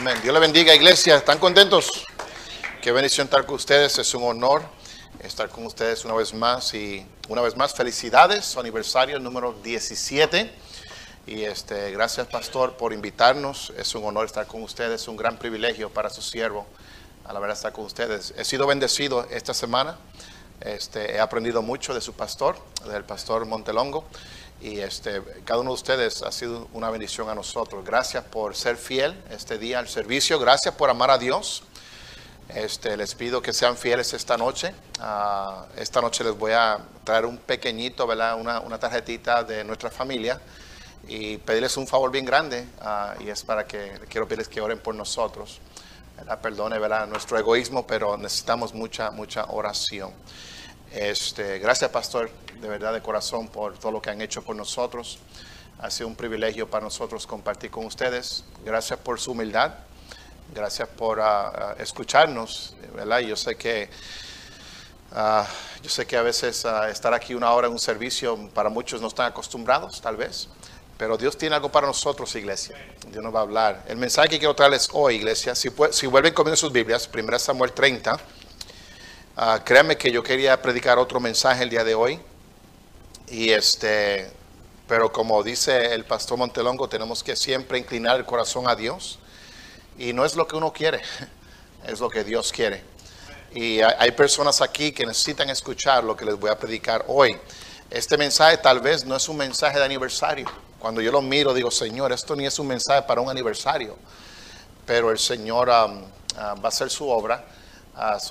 Amén. Dios le bendiga, iglesia. ¿Están contentos? Qué bendición estar con ustedes. Es un honor estar con ustedes una vez más. Y una vez más, felicidades. Aniversario número 17. Y gracias, pastor, por invitarnos. Es un honor estar con ustedes. Un gran privilegio para su siervo. A la verdad, estar con ustedes. He sido bendecido esta semana. He aprendido mucho de su pastor, del pastor Montelongo. Y cada uno de ustedes ha sido una bendición a nosotros. Gracias por ser fiel este día al servicio. Gracias por amar a Dios. Les pido que sean fieles esta noche. Esta noche les voy a traer un pequeñito, ¿verdad? Una tarjetita de nuestra familia. Y pedirles un favor bien grande. Y es para que, quiero pedirles que oren por nosotros. ¿Verdad? Perdone, ¿verdad?, nuestro egoísmo, pero necesitamos mucha oración. Gracias, pastor, de verdad, de corazón, por todo lo que han hecho por nosotros. Ha sido un privilegio para nosotros compartir con ustedes. Gracias por su humildad. Gracias por escucharnos, ¿verdad? Yo sé que a veces estar aquí una hora en un servicio, para muchos no están acostumbrados, tal vez. Pero Dios tiene algo para nosotros, iglesia. Dios nos va a hablar. El mensaje que quiero traerles hoy, iglesia, si vuelven conmigo sus Biblias, 1 Samuel 30. Créanme que yo quería predicar otro mensaje el día de hoy, y pero como dice el pastor Montelongo, tenemos que siempre inclinar el corazón a Dios, y no es lo que uno quiere, es lo que Dios quiere. Y hay personas aquí que necesitan escuchar lo que les voy a predicar hoy. Este mensaje tal vez no es un mensaje de aniversario. Cuando yo lo miro digo, Señor, esto ni es un mensaje para un aniversario, pero el Señor va a hacer su obra.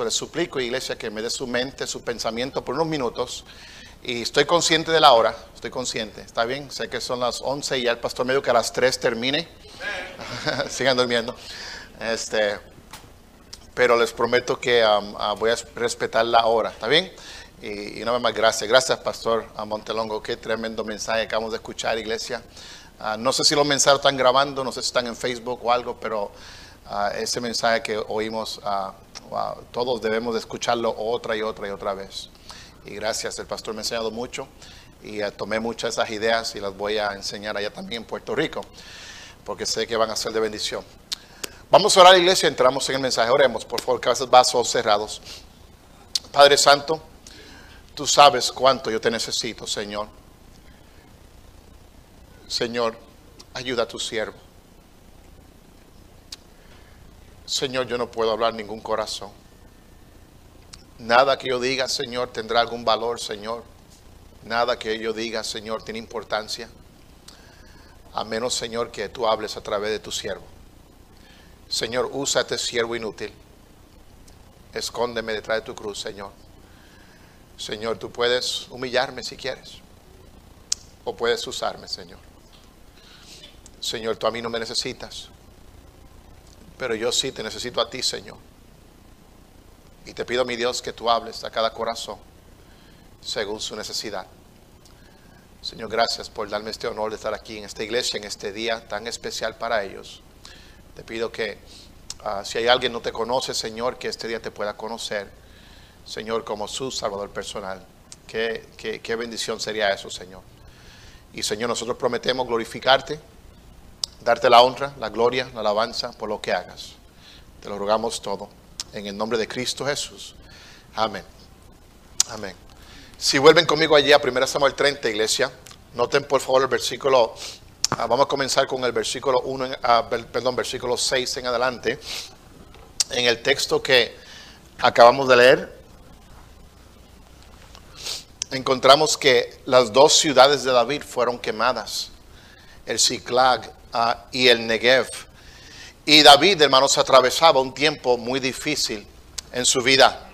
Les suplico, iglesia, que me dé su mente, su pensamiento por unos minutos. Y estoy consciente de la hora, estoy consciente, ¿está bien? Sé que son las 11 y ya el pastor me dijo que a las 3 termine. Sigan durmiendo. Pero les prometo que voy a respetar la hora, ¿está bien? Y una vez más, gracias. Gracias, pastor Montelongo. Qué tremendo mensaje acabamos de escuchar, iglesia. No sé si los mensajes están grabando, no sé si están en Facebook o algo, pero ese mensaje que oímos... Wow, todos debemos de escucharlo otra y otra vez. Y gracias, el pastor me ha enseñado mucho y tomé muchas de esas ideas y las voy a enseñar allá también en Puerto Rico, porque sé que van a ser de bendición. Vamos a orar, iglesia, entramos en el mensaje. Oremos, por favor, cabezas, vasos cerrados. Padre Santo, tú sabes cuánto yo te necesito, Señor. Señor, ayuda a tu siervo. Señor, yo no puedo hablar ningún corazón. Nada que yo diga, Señor, tendrá algún valor, Señor. Nada que yo diga, Señor, tiene importancia. A menos, Señor, que tú hables a través de tu siervo. Señor, usa este siervo inútil. Escóndeme detrás de tu cruz, Señor. Señor, tú puedes humillarme si quieres. O puedes usarme, Señor. Señor, tú a mí no me necesitas. Pero yo sí te necesito a ti, Señor. Y te pido, mi Dios, que tú hables a cada corazón según su necesidad. Señor, gracias por darme este honor de estar aquí en esta iglesia, en este día tan especial para ellos. Te pido que si hay alguien que no te conoce, Señor, que este día te pueda conocer, Señor, como su Salvador personal. Qué bendición sería eso, Señor. Y, Señor, nosotros prometemos glorificarte, darte la honra, la gloria, la alabanza por lo que hagas. Te lo rogamos todo en el nombre de Cristo Jesús. Amén. Amén. Si vuelven conmigo allí a 1 Samuel 30, iglesia, noten por favor el versículo. Vamos a comenzar con el versículo versículo 6 en adelante. En el texto que acabamos de leer, encontramos que las dos ciudades de David fueron quemadas. El Ciclag y el Negev. Y David, hermanos, atravesaba un tiempo muy difícil en su vida.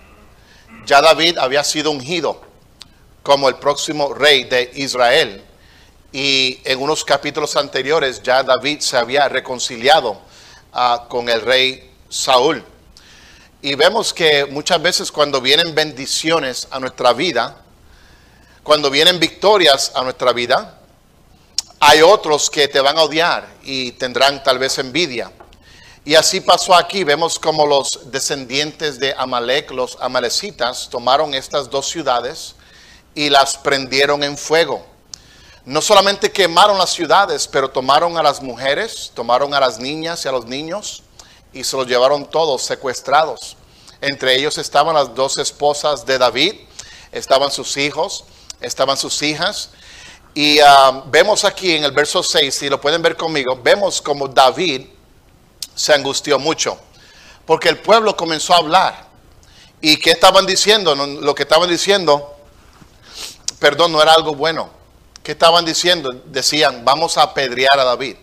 Ya David había sido ungido como el próximo rey de Israel. Y en unos capítulos anteriores ya David se había reconciliado con el rey Saúl. Y vemos que muchas veces cuando vienen bendiciones a nuestra vida, cuando vienen victorias a nuestra vida, hay otros que te van a odiar y tendrán tal vez envidia. Y así pasó aquí. Vemos como los descendientes de Amalek, los amalecitas, tomaron estas dos ciudades y las prendieron en fuego. No solamente quemaron las ciudades, pero tomaron a las mujeres, tomaron a las niñas y a los niños y se los llevaron todos secuestrados. Entre ellos estaban las 2 esposas de David, estaban sus hijos, estaban sus hijas. Y vemos aquí en el verso 6, si lo pueden ver conmigo, vemos como David se angustió mucho, porque el pueblo comenzó a hablar. ¿Y qué estaban diciendo? Lo que estaban diciendo, perdón, no era algo bueno. ¿Qué estaban diciendo? Decían, vamos a apedrear a David.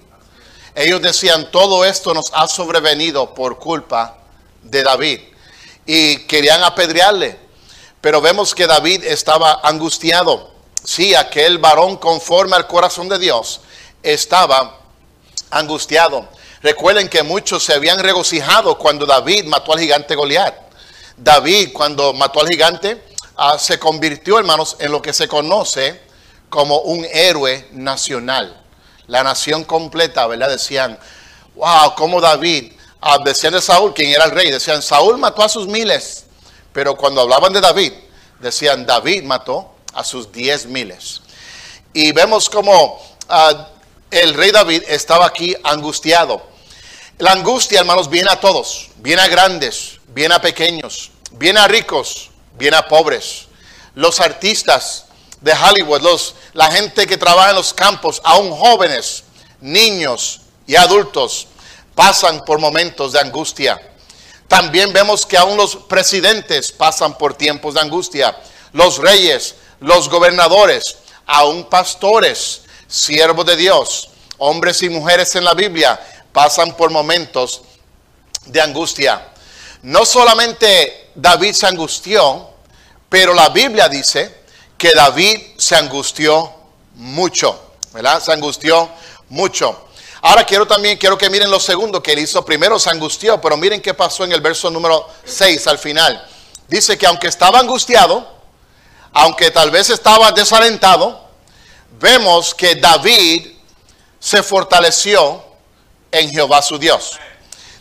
Ellos decían, todo esto nos ha sobrevenido por culpa de David. Y querían apedrearle. Pero vemos que David estaba angustiado. Sí, aquel varón conforme al corazón de Dios estaba angustiado. Recuerden que muchos se habían regocijado cuando David mató al gigante Goliat. David, cuando mató al gigante, se convirtió, hermanos, en lo que se conoce como un héroe nacional. La nación completa, ¿verdad? Decían, wow, como David, decían de Saúl, quien era el rey, decían, Saúl mató a sus miles. Pero cuando hablaban de David, decían, David mató a sus 10,000. Y vemos como el rey David estaba aquí angustiado. La angustia, hermanos, viene a todos. Viene a grandes, viene a pequeños, viene a ricos, viene a pobres. Los artistas de Hollywood, la gente que trabaja en los campos, aún jóvenes, niños y adultos, pasan por momentos de angustia. También vemos que aún los presidentes pasan por tiempos de angustia. Los reyes, los gobernadores, aún pastores, siervos de Dios, hombres y mujeres en la Biblia, pasan por momentos de angustia. No solamente David se angustió, pero la Biblia dice que David se angustió mucho, ¿verdad? Se angustió mucho. Ahora quiero que miren lo segundo que él hizo. Primero se angustió, pero miren qué pasó en el verso número 6 al final. Dice que aunque estaba angustiado, aunque tal vez estaba desalentado, vemos que David se fortaleció en Jehová su Dios.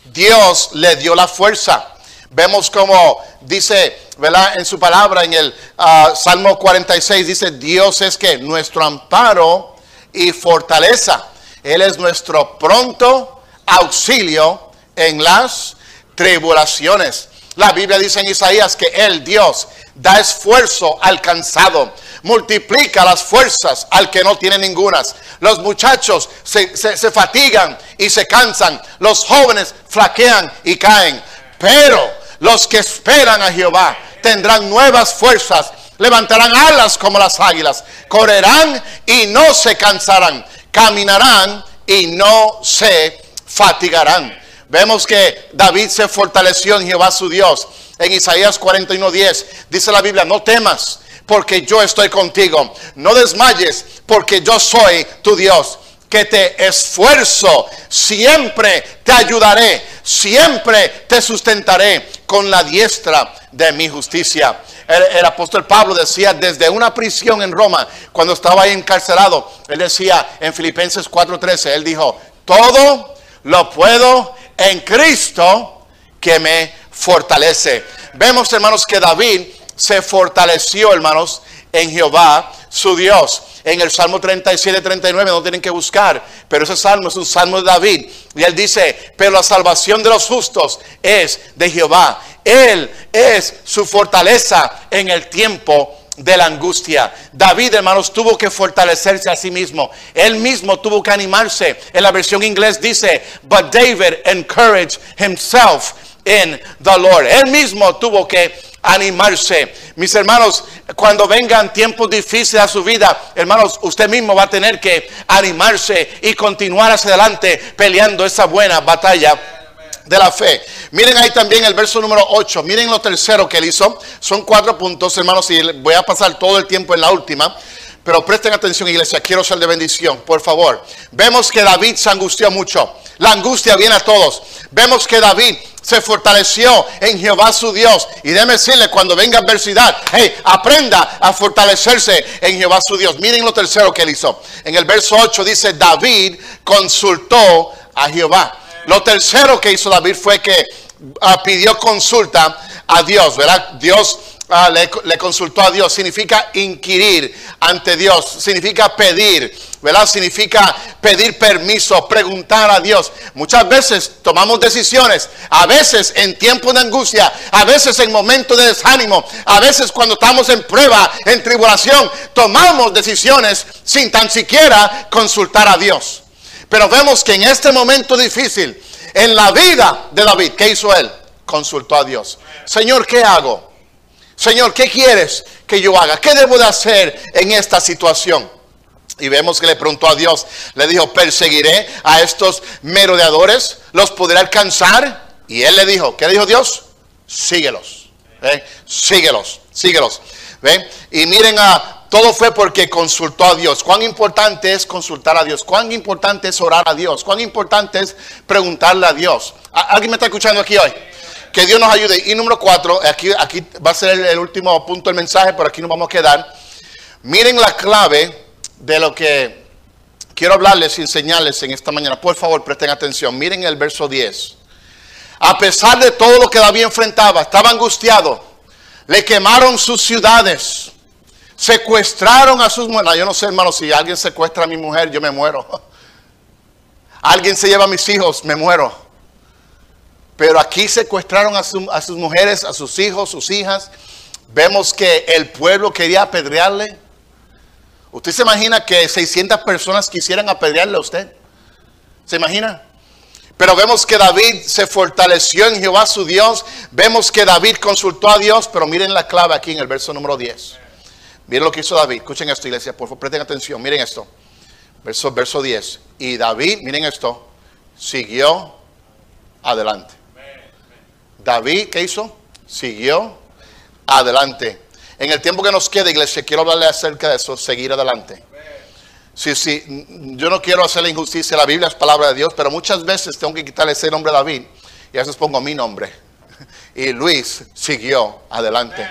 Dios le dio la fuerza. Vemos como dice, ¿verdad? En su palabra, en el Salmo 46, dice, Dios es que nuestro amparo y fortaleza. Él es nuestro pronto auxilio en las tribulaciones. La Biblia dice en Isaías que Él, Dios, da esfuerzo al cansado, multiplica las fuerzas al que no tiene ningunas. Los muchachos se fatigan y se cansan. Los jóvenes flaquean y caen. Pero los que esperan a Jehová tendrán nuevas fuerzas, levantarán alas como las águilas, correrán y no se cansarán, caminarán y no se fatigarán. Vemos que David se fortaleció en Jehová su Dios. En Isaías 41:10 dice la Biblia, no temas porque yo estoy contigo. No desmayes porque yo soy tu Dios, que te esfuerzo. Siempre te ayudaré, siempre te sustentaré con la diestra de mi justicia. El apóstol Pablo decía desde una prisión en Roma, cuando estaba ahí encarcelado, él decía en Filipenses 4:13, él dijo, todo lo puedo en Cristo que me fortalece. Vemos, hermanos, que David se fortaleció, hermanos, en Jehová su Dios. En el Salmo 37-39 no tienen que buscar, pero ese salmo es un salmo de David. Y él dice, pero la salvación de los justos es de Jehová. Él es su fortaleza en el tiempo de la angustia. David, hermanos, tuvo que fortalecerse a sí mismo. Él mismo tuvo que animarse. En la versión inglés dice, but David encouraged himself in the Lord. Él mismo tuvo que animarse. Mis hermanos, cuando vengan tiempos difíciles a su vida, hermanos, usted mismo va a tener que animarse y continuar hacia adelante peleando esa buena batalla de la fe. Miren ahí también el verso número 8. Miren lo tercero que él hizo. Son 4 puntos, hermanos, y voy a pasar todo el tiempo en la última. Pero presten atención, iglesia, quiero ser de bendición, por favor. Vemos que David se angustió mucho. La angustia viene a todos. Vemos que David se fortaleció en Jehová su Dios. Y déjeme decirle, cuando venga adversidad, hey, aprenda a fortalecerse en Jehová su Dios. Miren lo tercero que él hizo. En el verso 8 dice, David consultó a Jehová. Lo tercero que hizo David fue que pidió consulta a Dios, ¿verdad? Dios le consultó a Dios, significa inquirir ante Dios, significa pedir, ¿verdad? Significa pedir permiso, preguntar a Dios. Muchas veces tomamos decisiones, a veces en tiempos de angustia, a veces en momentos de desánimo, a veces cuando estamos en prueba, en tribulación, tomamos decisiones sin tan siquiera consultar a Dios. Pero vemos que en este momento difícil, en la vida de David, ¿qué hizo él? Consultó a Dios. Señor, ¿qué hago? Señor, ¿qué quieres que yo haga? ¿Qué debo de hacer en esta situación? Y vemos que le preguntó a Dios. Le dijo, perseguiré a estos merodeadores, los podré alcanzar. Y él le dijo, ¿qué le dijo Dios? Síguelos. ¿Ven? Síguelos, síguelos. ¿Ven? Y miren, todo fue porque consultó a Dios. Cuán importante es consultar a Dios. Cuán importante es orar a Dios. Cuán importante es preguntarle a Dios. ¿Alguien me está escuchando aquí hoy? Que Dios nos ayude. Y número 4, aquí va a ser el último punto del mensaje, pero aquí nos vamos a quedar. Miren la clave de lo que quiero hablarles y enseñarles en esta mañana. Por favor, presten atención. Miren el verso 10. A pesar de todo lo que David enfrentaba, estaba angustiado. Le quemaron sus ciudades. Secuestraron a sus mujeres. Yo no sé, hermano, si alguien secuestra a mi mujer, yo me muero. Alguien se lleva a mis hijos, me muero. Pero aquí secuestraron a sus mujeres, a sus hijos, sus hijas. Vemos que el pueblo quería apedrearle. ¿Usted se imagina que 600 personas quisieran apedrearle a usted? ¿Se imagina? Pero vemos que David se fortaleció en Jehová su Dios. Vemos que David consultó a Dios. Pero miren la clave aquí en el verso número 10. Miren lo que hizo David. Escuchen esto, iglesia. Por favor, presten atención. Miren esto. Verso 10. Y David, miren esto, siguió adelante. David, ¿qué hizo? Siguió adelante. En el tiempo que nos queda, iglesia, quiero hablarle acerca de eso, seguir adelante. Sí, yo no quiero hacer la injusticia, la Biblia es palabra de Dios, pero muchas veces tengo que quitarle ese nombre a David, y a veces pongo mi nombre. Y Luis siguió adelante.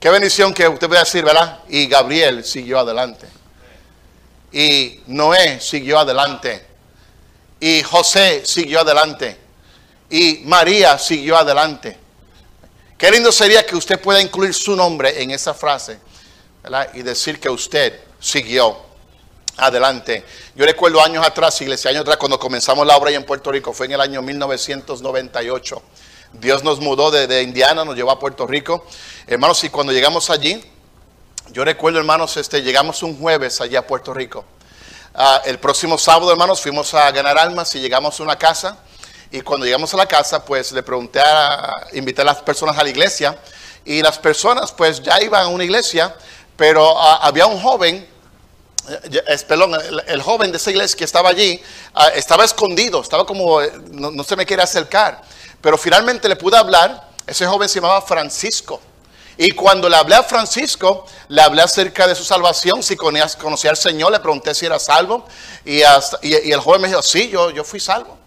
Qué bendición que usted puede decir, ¿verdad? Y Gabriel siguió adelante. Y Noé siguió adelante. Y José siguió adelante. Y María siguió adelante. Qué lindo sería que usted pueda incluir su nombre en esa frase, ¿verdad? Y decir que usted siguió adelante. Yo recuerdo años atrás, iglesia, años atrás, cuando comenzamos la obra ahí en Puerto Rico, fue en el año 1998. Dios nos mudó de Indiana, nos llevó a Puerto Rico. Hermanos, y cuando llegamos allí, yo recuerdo, hermanos, llegamos un jueves allá a Puerto Rico. El próximo sábado, hermanos, fuimos a ganar almas y llegamos a una casa. Y cuando llegamos a la casa, pues le pregunté, invité a las personas a la iglesia. Y las personas pues ya iban a una iglesia, pero había un joven, perdón, el joven de esa iglesia que estaba allí, estaba escondido, estaba como, no se me quiere acercar. Pero finalmente le pude hablar, ese joven se llamaba Francisco. Y cuando le hablé a Francisco, le hablé acerca de su salvación, si conocía al Señor, le pregunté si era salvo. Y el joven me dijo, sí, yo fui salvo.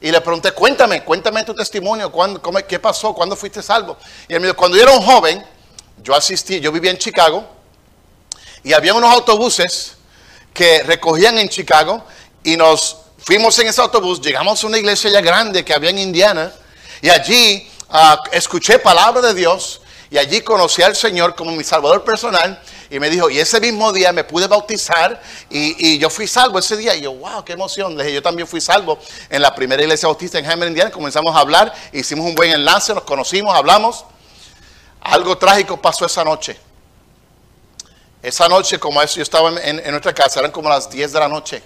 Y le pregunté, cuéntame tu testimonio, ¿qué pasó? ¿Cuándo fuiste salvo? Y él me dijo, cuando yo era un joven, yo vivía en Chicago, y había unos autobuses que recogían en Chicago, y nos fuimos en ese autobús, llegamos a una iglesia ya grande que había en Indiana, y allí escuché palabra de Dios, y allí conocí al Señor como mi salvador personal, y me dijo, y ese mismo día me pude bautizar, y yo fui salvo ese día. Y yo, wow, qué emoción. Le dije, yo también fui salvo en la primera iglesia bautista en Hammond, Indiana. Comenzamos a hablar, hicimos un buen enlace, nos conocimos, hablamos. Algo trágico pasó esa noche. Esa noche, como eso, yo estaba en nuestra casa, eran como las 10 de la noche.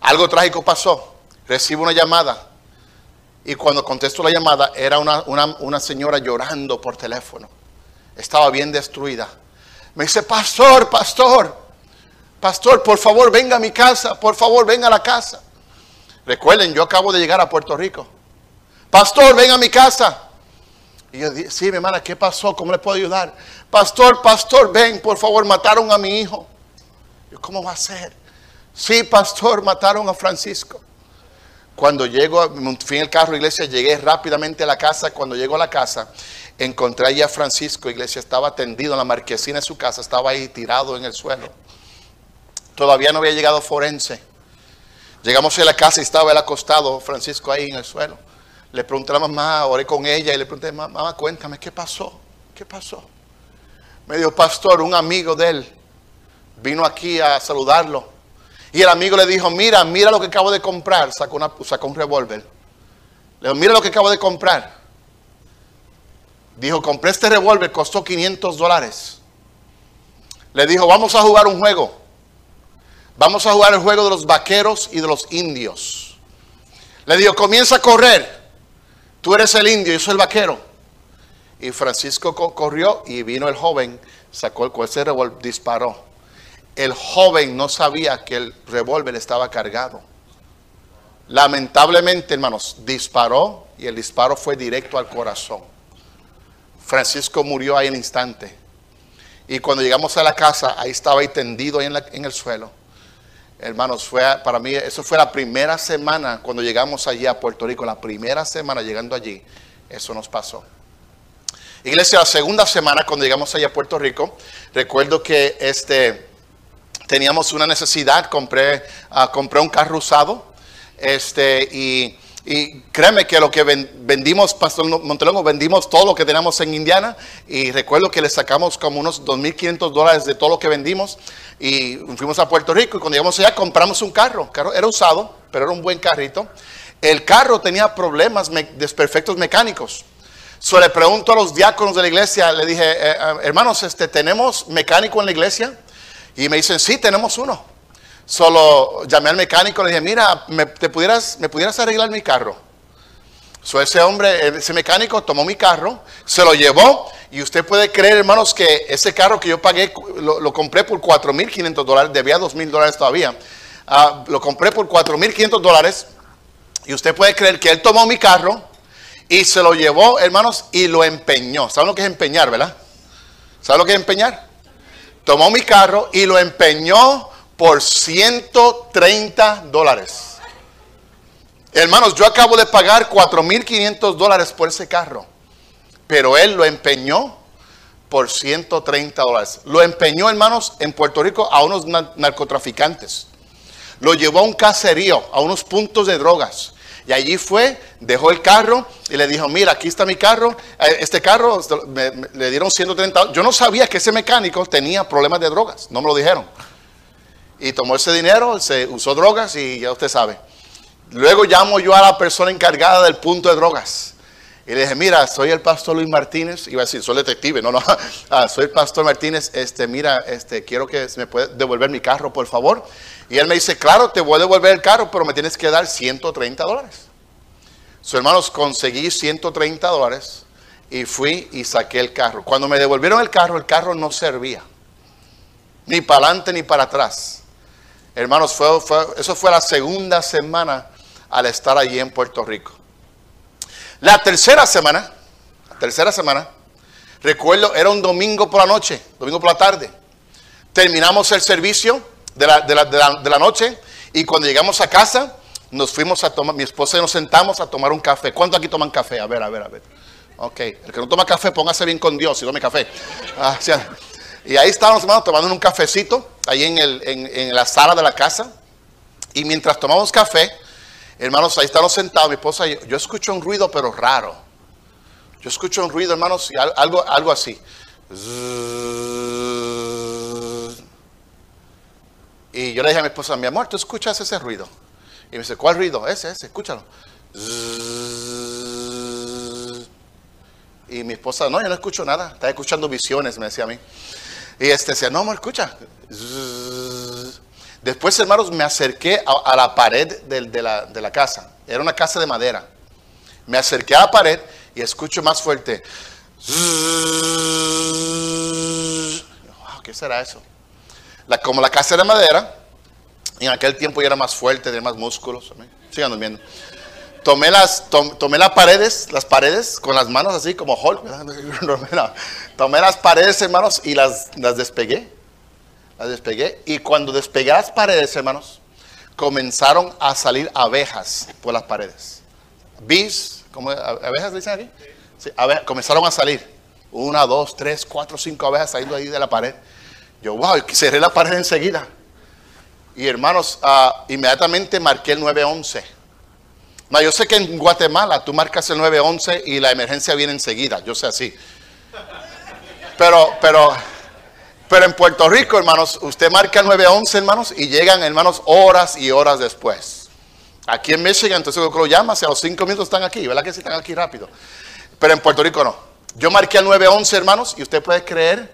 Algo trágico pasó. Recibo una llamada. Y cuando contesto la llamada, era una señora llorando por teléfono. Estaba bien destruida. Me dice, pastor, por favor, venga a mi casa, por favor, venga a la casa. Recuerden, yo acabo de llegar a Puerto Rico. Pastor, venga a mi casa. Y yo dije, sí, mi hermana, ¿qué pasó? ¿Cómo le puedo ayudar? Pastor, ven, por favor, mataron a mi hijo. Yo, ¿cómo va a ser? Sí, pastor, mataron a Francisco. Cuando llego, fui en el carro, iglesia, llegué rápidamente a la casa. Cuando llego a la casa, encontré allí a Francisco, iglesia, estaba tendido en la marquesina de su casa, estaba ahí tirado en el suelo. Todavía no había llegado forense. Llegamos a la casa y estaba él acostado, Francisco ahí en el suelo. Le pregunté a la mamá, oré con ella y le pregunté, mamá, cuéntame, ¿qué pasó? ¿Qué pasó? Me dijo, pastor, un amigo de él vino aquí a saludarlo. Y el amigo le dijo, mira lo que acabo de comprar. Sacó un revólver. Le dijo, mira lo que acabo de comprar. Dijo, compré este revólver, costó $500. Le dijo, vamos a jugar un juego. Vamos a jugar el juego de los vaqueros y de los indios. Le dijo, comienza a correr. Tú eres el indio, yo soy el vaquero. Y Francisco corrió y vino el joven, sacó el cuerpo, ese revólver, disparó. El joven no sabía que el revólver estaba cargado. Lamentablemente, hermanos, disparó y el disparo fue directo al corazón. Francisco murió ahí en el instante. Y cuando llegamos a la casa, ahí estaba ahí tendido ahí en el suelo. Hermanos, para mí, eso fue la primera semana cuando llegamos allí a Puerto Rico. La primera semana llegando allí, eso nos pasó. Iglesia, la segunda semana cuando llegamos allá a Puerto Rico, recuerdo que teníamos una necesidad, compré un carro usado, y créeme que lo que vendimos, Pastor Montelongo, vendimos todo lo que teníamos en Indiana, y recuerdo que le sacamos como unos $2,500 de todo lo que vendimos, y fuimos a Puerto Rico, y cuando llegamos allá compramos un carro. El carro era usado, pero era un buen carrito. El carro tenía problemas, desperfectos mecánicos. So, le pregunto a los diáconos de la iglesia, le dije, hermanos, ¿tenemos mecánico en la iglesia? Y me dicen, sí, tenemos uno. Solo llamé al mecánico, le dije, mira, ¿me pudieras arreglar mi carro? So, ese hombre, ese mecánico tomó mi carro, se lo llevó, y usted puede creer, hermanos, que ese carro que yo pagué, lo compré por $4,500, debía $2,000 todavía. Lo compré por $4,500, y usted puede creer que él tomó mi carro, y se lo llevó, hermanos, y lo empeñó. ¿Saben lo que es empeñar, verdad? ¿Saben lo que es empeñar? Tomó mi carro y lo empeñó por $130. Hermanos, yo acabo de pagar $4,500 por ese carro. Pero él lo empeñó por $130. Lo empeñó, hermanos, en Puerto Rico a unos narcotraficantes. Lo llevó a un caserío, a unos puntos de drogas. Y allí fue, dejó el carro y le dijo, mira, aquí está mi carro. Este carro le dieron $130. Yo no sabía que ese mecánico tenía problemas de drogas. No me lo dijeron. Y tomó ese dinero, se usó drogas y ya usted sabe. Luego llamo yo a la persona encargada del punto de drogas. Y le dije, mira, soy el pastor Luis Martínez. Iba a decir, soy detective. No, no. Soy el pastor Martínez. Mira, quiero que me pueda devolver mi carro, por favor. Y él me dice, claro, te voy a devolver el carro, pero me tienes que dar $130. So, hermanos, conseguí $130 y fui y saqué el carro. Cuando me devolvieron el carro no servía. Ni para adelante ni para atrás. Hermanos, eso fue la segunda semana al estar allí en Puerto Rico. La tercera semana, recuerdo, era un domingo por la noche, domingo por la tarde. Terminamos el servicio de la noche y cuando llegamos a casa, nos fuimos a tomar, mi esposa y nos sentamos a tomar un café. ¿Cuántos aquí toman café? A ver. Ok, el que no toma café, póngase bien con Dios y tome café. Y ahí estábamos, hermanos, tomando un cafecito, ahí en la sala de la casa. Y mientras tomamos café, hermanos, ahí estamos sentados, mi esposa y yo escucho un ruido, pero raro. Yo escucho un ruido, hermanos, y algo así. Y yo le dije a mi esposa, mi amor, ¿tú escuchas ese ruido? Y me dice, ¿cuál ruido? Ese, escúchalo. Y mi esposa, no, yo no escucho nada. Estaba escuchando visiones, me decía a mí. Y decía, no, amor, escucha. Después, hermanos, me acerqué a la pared de la casa. Era una casa de madera. Me acerqué a la pared y escucho más fuerte. Wow, ¿qué será eso? Como la casa era de madera, en aquel tiempo yo era más fuerte, tenía más músculos. Sigan durmiendo. Tomé las paredes con las manos así como Hulk. ¿Verdad? Tomé las paredes, hermanos, y las despegué. Las despegué, y cuando despegué las paredes, hermanos, comenzaron a salir abejas por las paredes. Bees, ¿cómo abejas dicen aquí? Sí, abejas, comenzaron a salir. 1, 2, 3, 4, 5 abejas saliendo ahí de la pared. Yo, wow, cerré la pared enseguida. Y hermanos, inmediatamente marqué el 911. No, yo sé que en Guatemala tú marcas el 911 y la emergencia viene enseguida. Yo sé así. Pero en Puerto Rico, hermanos, usted marca 911, hermanos, y llegan, hermanos, horas y horas después. Aquí en Michigan, entonces yo creo, llámase, a los 5 minutos están aquí, ¿verdad que sí están aquí rápido? Pero en Puerto Rico no. Yo marqué al 911, hermanos, y usted puede creer,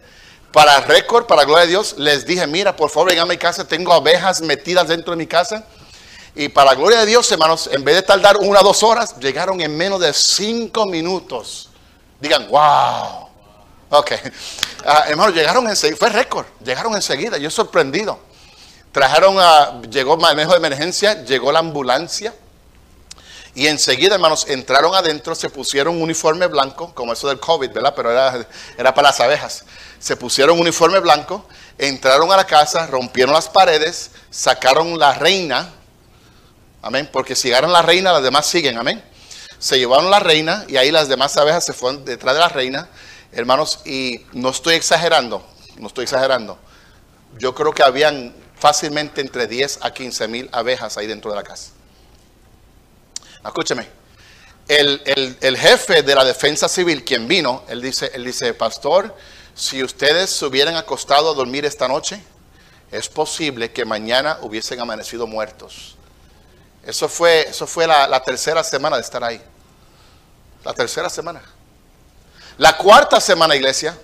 para récord, para gloria de Dios, les dije, mira, por favor, vengan a mi casa, tengo abejas metidas dentro de mi casa. Y para gloria de Dios, hermanos, en vez de tardar 1 o 2 horas, llegaron en menos de 5 minutos. Digan, wow. Ok. Hermanos, llegaron enseguida, fue récord, llegaron enseguida, yo sorprendido. Trajeron, llegó manejo de emergencia, llegó la ambulancia. Y enseguida, hermanos, entraron adentro, se pusieron un uniforme blanco, como eso del COVID, ¿verdad? Pero era para las abejas. Se pusieron un uniforme blanco, entraron a la casa, rompieron las paredes, sacaron la reina. Amén. Porque si agarran la reina, las demás siguen. Amén. Se llevaron la reina y ahí las demás abejas se fueron detrás de la reina. Hermanos, y no estoy exagerando, no estoy exagerando. Yo creo que habían fácilmente entre 10 a 15 mil abejas ahí dentro de la casa. Escúcheme, el jefe de la defensa civil, quien vino, él dice, pastor, si ustedes se hubieran acostado a dormir esta noche, es posible que mañana hubiesen amanecido muertos. Eso fue la tercera semana de estar ahí. La tercera semana. La cuarta semana, iglesia,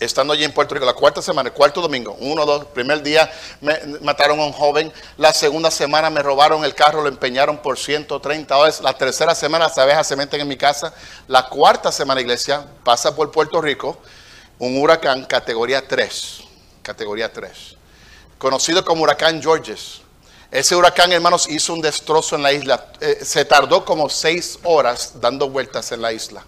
estando allí en Puerto Rico, la cuarta semana, el cuarto domingo, 1, 2, primer día me mataron a un joven, la segunda semana me robaron el carro, lo empeñaron por $130, la tercera semana las abejas se meten en mi casa, la cuarta semana, iglesia, pasa por Puerto Rico, un huracán categoría 3, conocido como huracán Georges. Ese huracán, hermanos, hizo un destrozo en la isla, se tardó como 6 horas dando vueltas en la isla.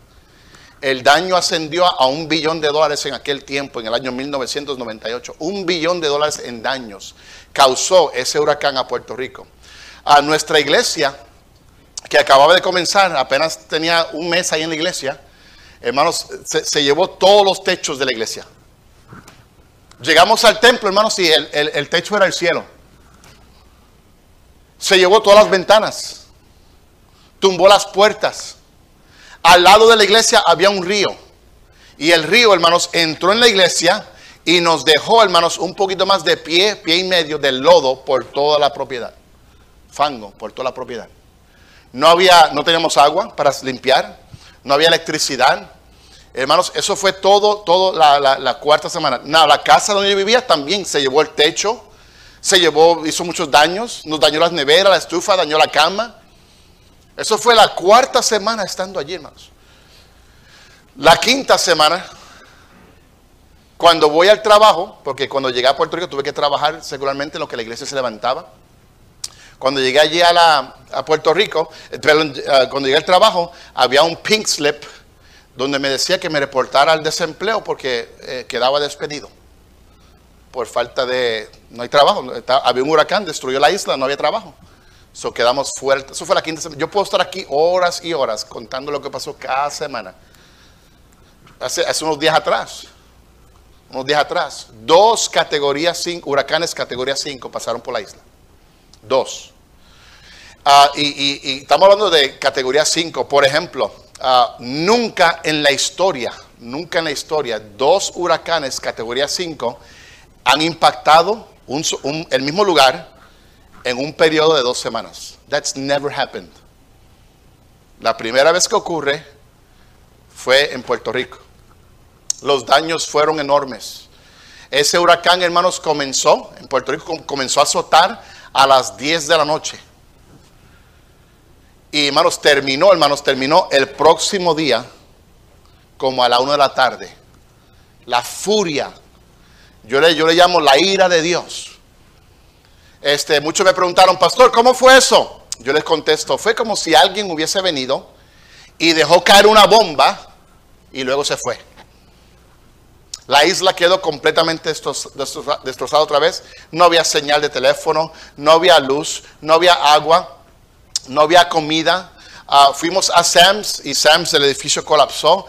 El daño ascendió a $1 billón en aquel tiempo, en el año 1998. $1 billón en daños causó ese huracán a Puerto Rico. A nuestra iglesia, que acababa de comenzar, apenas tenía un mes ahí en la iglesia, hermanos, se llevó todos los techos de la iglesia. Llegamos al templo, hermanos, y el techo era el cielo. Se llevó todas las ventanas, tumbó las puertas. Al lado de la iglesia había un río. Y el río, hermanos, entró en la iglesia y nos dejó, hermanos, un poquito más de pie y medio de lodo por toda la propiedad. Fango por toda la propiedad. No teníamos agua para limpiar. No había electricidad. Hermanos, eso fue todo la cuarta semana. Nada, la casa donde yo vivía también se llevó el techo. Hizo muchos daños. Nos dañó las neveras, la estufa, dañó la cama. Eso fue la cuarta semana estando allí, hermanos. La quinta semana, cuando voy al trabajo, porque cuando llegué a Puerto Rico tuve que trabajar secularmente en lo que la iglesia se levantaba. Cuando llegué allí a Puerto Rico, cuando llegué al trabajo, había un pink slip donde me decía que me reportara al desempleo porque quedaba despedido. Por falta de... no hay trabajo. Había un huracán, destruyó la isla, no había trabajo. So quedamos fuertes. Eso fue la quinta semana. Yo puedo estar aquí horas y horas contando lo que pasó cada semana. Hace unos días atrás. 2 huracanes categoría 5 pasaron por la isla. 2. Y estamos hablando de categoría 5. Por ejemplo, nunca en la historia, 2 huracanes categoría 5 han impactado el mismo lugar en un periodo de 2 semanas. That's never happened. La primera vez que ocurre fue en Puerto Rico. Los daños fueron enormes. Ese huracán, hermanos, comenzó en Puerto Rico a azotar a las 10 de la noche. Y, hermanos, terminó el próximo día como a la 1 de la tarde. La furia. Yo le llamo la ira de Dios. Muchos me preguntaron, pastor, ¿cómo fue eso? Yo les contesto, fue como si alguien hubiese venido y dejó caer una bomba y luego se fue. La isla quedó completamente destrozada otra vez. No había señal de teléfono, no había luz, no había agua, no había comida. Fuimos a Sam's y Sam's, el edificio colapsó.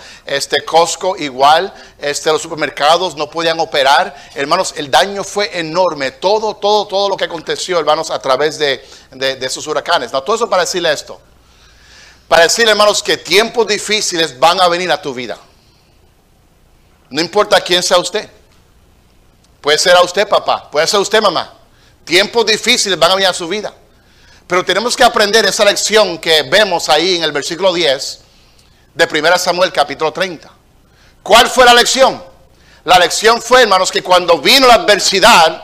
Costco igual. Los supermercados no podían operar. Hermanos, el daño fue enorme. Todo lo que aconteció, hermanos, a través de esos huracanes. No, todo eso para decirle esto. Para decirle, hermanos, que tiempos difíciles van a venir a tu vida. No importa quién sea usted. Puede ser a usted, papá. Puede ser a usted, mamá. Tiempos difíciles van a venir a su vida. Pero tenemos que aprender esa lección que vemos ahí en el versículo 10 de 1 Samuel capítulo 30. ¿Cuál fue la lección? La lección fue, hermanos, que cuando vino la adversidad,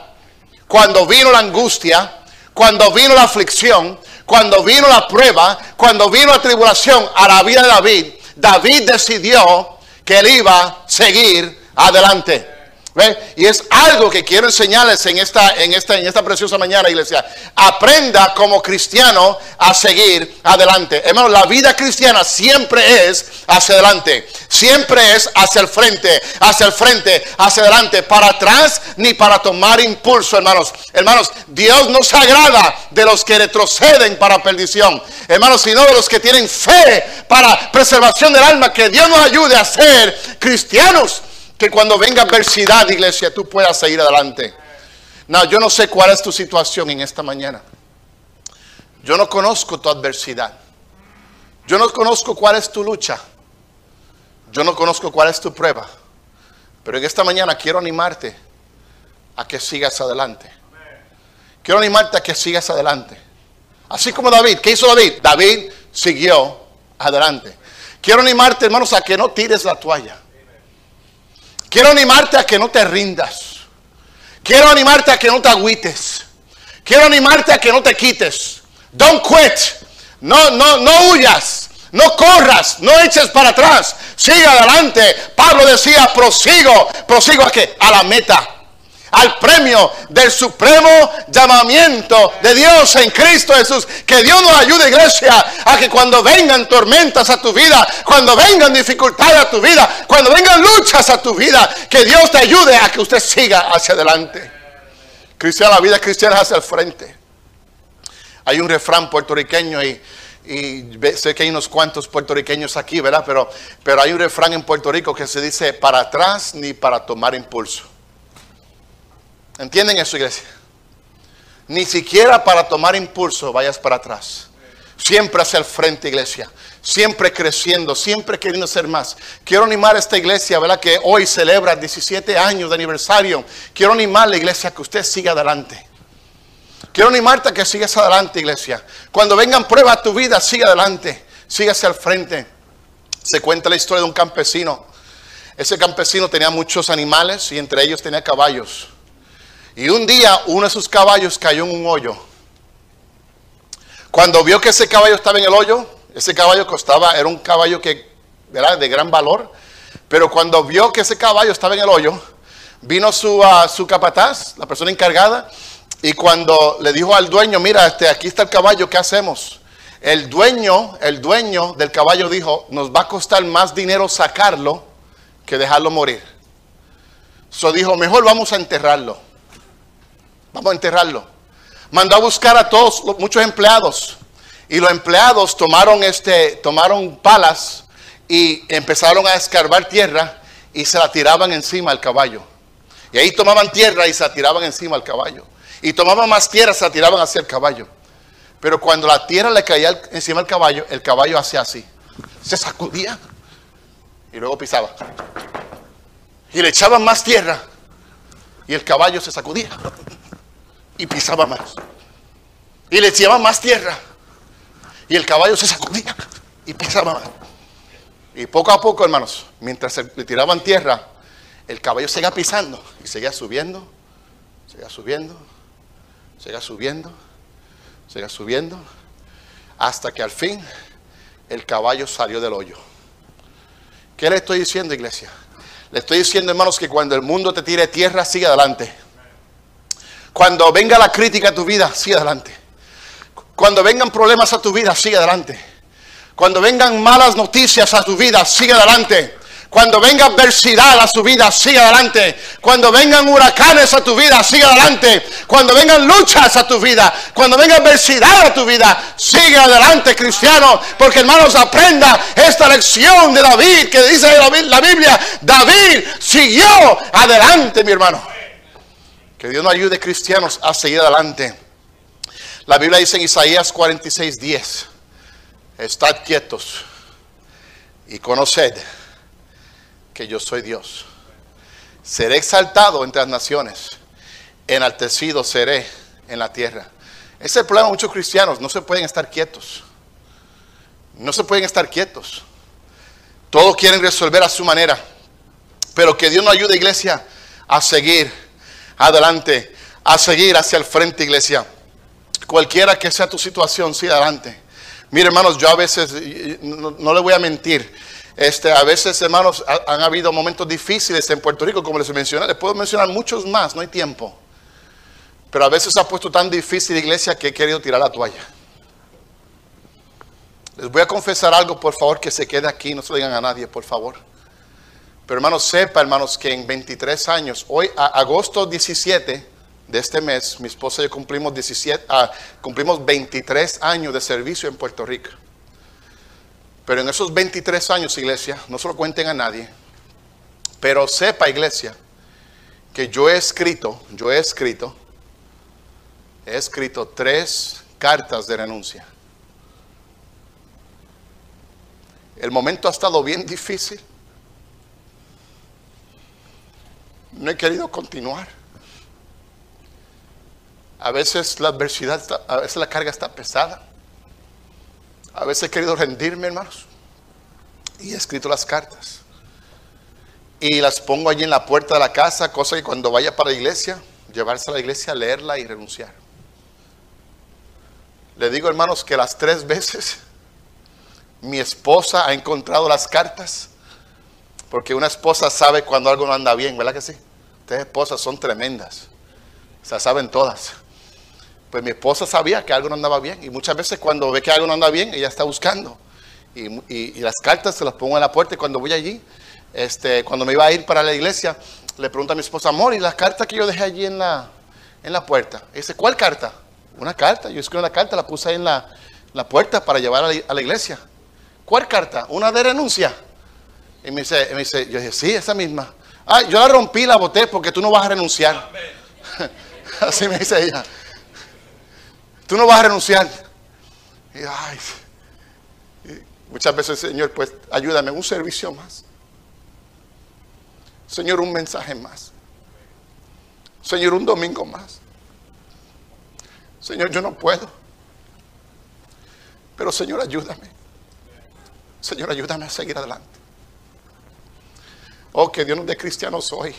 cuando vino la angustia, cuando vino la aflicción, cuando vino la prueba, cuando vino la tribulación a la vida de David, David decidió que él iba a seguir adelante. ¿Ve? Y es algo que quiero enseñarles en esta preciosa mañana, iglesia. Aprenda como cristiano a seguir adelante. Hermano, la vida cristiana siempre es hacia adelante. Siempre es hacia el frente, hacia el frente, hacia adelante. Para atrás ni para tomar impulso, hermanos. Hermanos, Dios no se agrada de los que retroceden para perdición, hermanos, sino de los que tienen fe para preservación del alma. Que Dios nos ayude a ser cristianos, que cuando venga adversidad, iglesia, tú puedas seguir adelante. No, yo no sé cuál es tu situación en esta mañana. Yo no conozco tu adversidad. Yo no conozco cuál es tu lucha. Yo no conozco cuál es tu prueba. Pero en esta mañana quiero animarte a que sigas adelante. Quiero animarte a que sigas adelante. Así como David. ¿Qué hizo David? David siguió adelante. Quiero animarte, hermanos, a que no tires la toalla. Quiero animarte a que no te rindas. Quiero animarte a que no te agüites. Quiero animarte a que no te quites. Don't quit. No huyas. No corras. No eches para atrás. Sigue adelante. Pablo decía, prosigo a la meta, al premio del supremo llamamiento de Dios en Cristo Jesús. Que Dios nos ayude, iglesia, a que cuando vengan tormentas a tu vida, cuando vengan dificultades a tu vida, cuando vengan luchas a tu vida, que Dios te ayude a que usted siga hacia adelante. Cristiana, la vida cristiana es hacia el frente. Hay un refrán puertorriqueño y sé que hay unos cuantos puertorriqueños aquí, ¿verdad? Pero hay un refrán en Puerto Rico que se dice, para atrás ni para tomar impulso. ¿Entienden eso, iglesia? Ni siquiera para tomar impulso vayas para atrás. Siempre hacia el frente, iglesia. Siempre creciendo, siempre queriendo ser más. Quiero animar a esta iglesia, ¿verdad? Que hoy celebra 17 años de aniversario. Quiero animar a la iglesia a que usted siga adelante. Quiero animarte a que sigas adelante, iglesia. Cuando vengan pruebas a tu vida, siga adelante. Siga hacia el frente. Se cuenta la historia de un campesino. Ese campesino tenía muchos animales y entre ellos tenía caballos. Y un día uno de sus caballos cayó en un hoyo. Cuando vio que ese caballo estaba en el hoyo, ese caballo costaba, era un caballo que era de gran valor, pero cuando vio que ese caballo estaba en el hoyo, vino su capataz, la persona encargada, y cuando le dijo al dueño, mira, aquí está el caballo, ¿qué hacemos? El dueño del caballo dijo, nos va a costar más dinero sacarlo que dejarlo morir. So dijo, mejor vamos a enterrarlo. Vamos a enterrarlo. Mandó a buscar a muchos empleados. Y los empleados tomaron palas y empezaron a escarbar tierra y se la tiraban encima al caballo. Y ahí tomaban tierra y se la tiraban encima al caballo. Y tomaban más tierra y se la tiraban hacia el caballo. Pero cuando la tierra le caía encima al caballo, el caballo hacía así. Se sacudía y luego pisaba. Y le echaban más tierra y el caballo se sacudía. Y pisaba más. Y le echaba más tierra. Y el caballo se sacudía. Y pisaba más. Y poco a poco, hermanos, mientras le tiraban tierra, el caballo seguía pisando. Y seguía subiendo. Seguía subiendo. Seguía subiendo. Seguía subiendo. Hasta que al fin, el caballo salió del hoyo. ¿Qué le estoy diciendo, iglesia? Le estoy diciendo, hermanos, que cuando el mundo te tire tierra, sigue adelante. Cuando venga la crítica a tu vida, sigue adelante. Cuando vengan problemas a tu vida, sigue adelante. Cuando vengan malas noticias a tu vida, sigue adelante. Cuando venga adversidad a su vida, sigue adelante. Cuando vengan huracanes a tu vida, sigue adelante. Cuando vengan luchas a tu vida, cuando venga adversidad a tu vida, sigue adelante, cristiano. Porque, hermanos, aprenda esta lección de David, que dice la Biblia, David siguió adelante, mi hermano. Que Dios nos ayude, cristianos, a seguir adelante. La Biblia dice en Isaías 46:10, estad quietos y conoced que yo soy Dios. seré exaltado entre las naciones, enaltecido seré en la tierra. Ese es el problema de muchos cristianos, no se pueden estar quietos. No se pueden estar quietos. Todos quieren resolver a su manera. Pero que Dios nos ayude, iglesia, a seguir adelante, a seguir hacia el frente, iglesia. Cualquiera que sea tu situación, sigue adelante. Mire, hermanos, yo a veces, no le voy a mentir, a veces, hermanos, han habido momentos difíciles en Puerto Rico, como les mencioné. Les puedo mencionar muchos más, no hay tiempo. Pero a veces se ha puesto tan difícil, iglesia, que he querido tirar la toalla. Les voy a confesar algo, por favor, que se quede aquí, no se lo digan a nadie, por favor. Pero hermanos, sepa, hermanos, que en 23 años, hoy, agosto 17 de este mes, mi esposa y yo cumplimos 23 años de servicio en Puerto Rico. Pero en esos 23 años, iglesia, no se lo cuenten a nadie, pero sepa, iglesia, que yo he escrito 3 cartas de renuncia. El momento ha estado bien difícil. No he querido continuar. A veces la adversidad, a veces la carga está pesada. A veces he querido rendirme, hermanos. Y he escrito las cartas. Y las pongo allí en la puerta de la casa, cosa que cuando vaya para la iglesia, llevarse a la iglesia, leerla y renunciar. Le digo, hermanos, que las 3 veces... mi esposa ha encontrado las cartas, porque una esposa sabe cuando algo no anda bien, ¿verdad que sí? Ustedes esposas son tremendas, se saben todas. Pues mi esposa sabía que algo no andaba bien, y muchas veces cuando ve que algo no anda bien, ella está buscando. Y las cartas se las pongo en la puerta, y cuando voy allí, cuando me iba a ir para la iglesia, le pregunto a mi esposa, amor, ¿y las cartas que yo dejé allí en la puerta? Y dice, ¿cuál carta? Una carta, yo escribí una carta, la puse ahí en la puerta para llevar a la iglesia. ¿Cuál carta? Una de renuncia. Y me dice, yo dije, sí, esa misma. Ah, yo la rompí, la boté porque tú no vas a renunciar. Así me dice ella. Tú no vas a renunciar. Y, ay, muchas veces, Señor, pues ayúdame, un servicio más. Señor, un mensaje más. Señor, un domingo más. Señor, yo no puedo. Pero Señor, ayúdame. Señor, ayúdame a seguir adelante. Oh, que Dios nos dé cristianos hoy.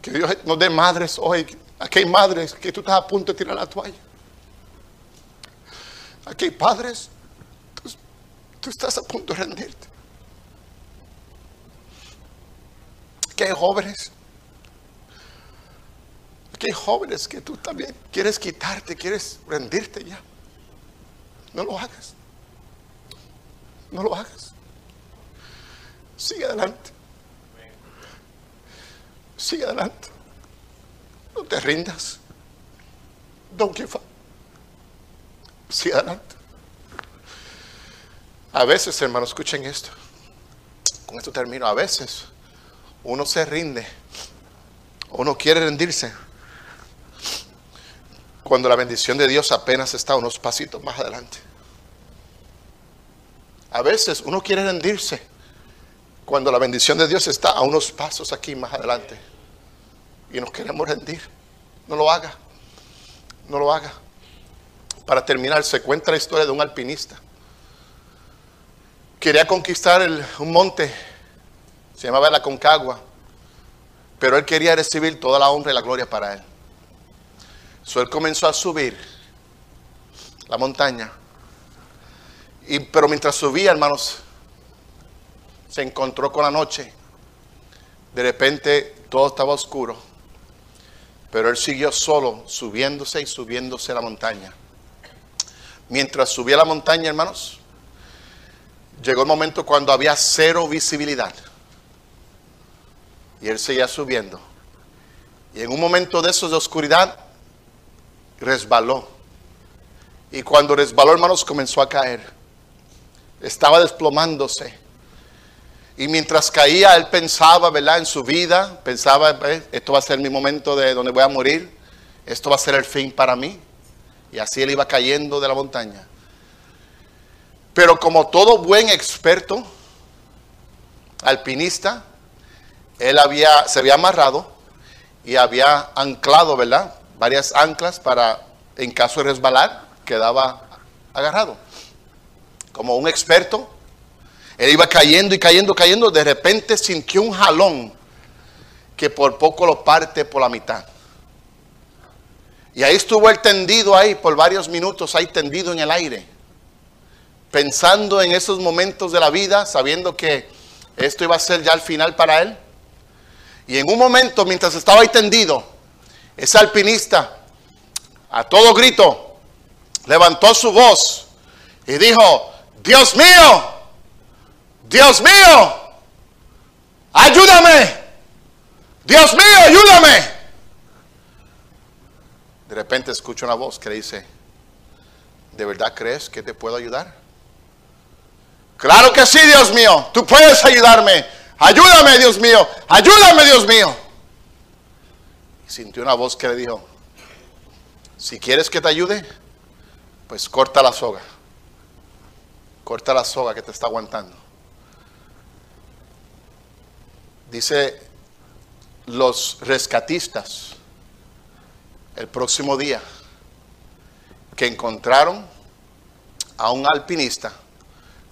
Que Dios nos dé madres hoy. Aquí hay madres que tú estás a punto de tirar la toalla. Aquí hay padres, tú estás a punto de rendirte. Aquí hay jóvenes. Aquí hay jóvenes que tú también quieres quitarte, quieres rendirte ya. No lo hagas. No lo hagas. Sigue adelante. Sigue adelante. No te rindas. Don't give up. Sigue adelante. A veces, hermanos, escuchen esto. Con esto termino. A veces uno se rinde. Uno quiere rendirse. Cuando la bendición de Dios apenas está unos pasitos más adelante. A veces uno quiere rendirse cuando la bendición de Dios está a unos pasos aquí más adelante. Y nos queremos rendir. No lo haga. No lo haga. Para terminar, se cuenta la historia de un alpinista. Quería conquistar un monte. Se llamaba la Aconcagua. Pero él quería recibir toda la honra y la gloria para él. So, él comenzó a subir la montaña. Pero mientras subía, hermanos, se encontró con la noche. De repente todo estaba oscuro. Pero él siguió solo, subiéndose y subiéndose la montaña. Mientras subía la montaña, hermanos, llegó el momento cuando había 0 visibilidad. Y él seguía subiendo. Y en un momento de esos de oscuridad, resbaló. Y cuando resbaló, hermanos, comenzó a caer. Estaba desplomándose. Y mientras caía, él pensaba, ¿verdad?, en su vida. Pensaba, esto va a ser mi momento de donde voy a morir. Esto va a ser el fin para mí. Y así él iba cayendo de la montaña. Pero como todo buen experto, alpinista, él se había amarrado y había anclado, ¿verdad? Varias anclas para, en caso de resbalar, quedaba agarrado. Como un experto, él iba cayendo y cayendo, cayendo. De repente sintió un jalón que por poco lo parte por la mitad. Y ahí estuvo él tendido ahí por varios minutos, ahí tendido en el aire. Pensando en esos momentos de la vida, sabiendo que esto iba a ser ya el final para él. Y en un momento, mientras estaba ahí tendido, ese alpinista, a todo grito, levantó su voz y dijo: Dios mío, Dios mío, ayúdame, Dios mío, ayúdame. De repente escucho una voz que le dice: ¿de verdad crees que te puedo ayudar? Claro que sí, Dios mío, tú puedes ayudarme. Ayúdame, Dios mío, ayúdame, Dios mío. Y sintió una voz que le dijo: si quieres que te ayude, pues corta la soga. Corta la soga que te está aguantando. Dice los rescatistas el próximo día que encontraron a un alpinista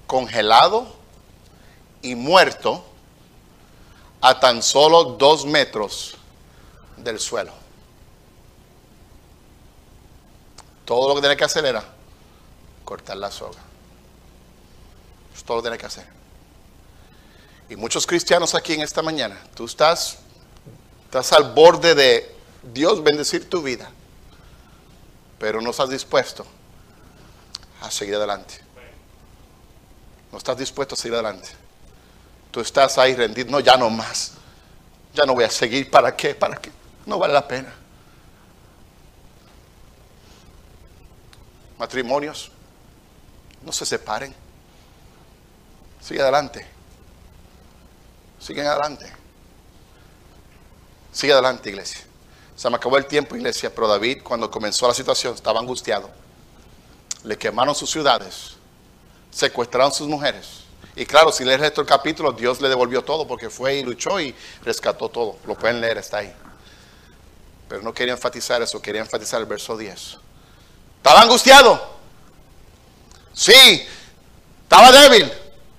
congelado y muerto a tan solo 2 metros del suelo. Todo lo que tiene que hacer era cortar la soga. Eso es todo lo que tiene que hacer. Y muchos cristianos aquí en esta mañana, tú estás al borde de Dios bendecir tu vida, pero no estás dispuesto a seguir adelante. No estás dispuesto a seguir adelante. Tú estás ahí rendido. No, ya no más. Ya no voy a seguir. ¿Para qué? ¿Para qué? No vale la pena. Matrimonios, no se separen. Sigue adelante. Siguen adelante. Sigue adelante, iglesia. Se me acabó el tiempo, iglesia. Pero David, cuando comenzó la situación, estaba angustiado. Le quemaron sus ciudades. Secuestraron sus mujeres. Y claro, si lees el resto del capítulo, Dios le devolvió todo porque fue y luchó y rescató todo. Lo pueden leer, está ahí. Pero no quería enfatizar eso, quería enfatizar el verso 10. Estaba angustiado. Sí, estaba débil.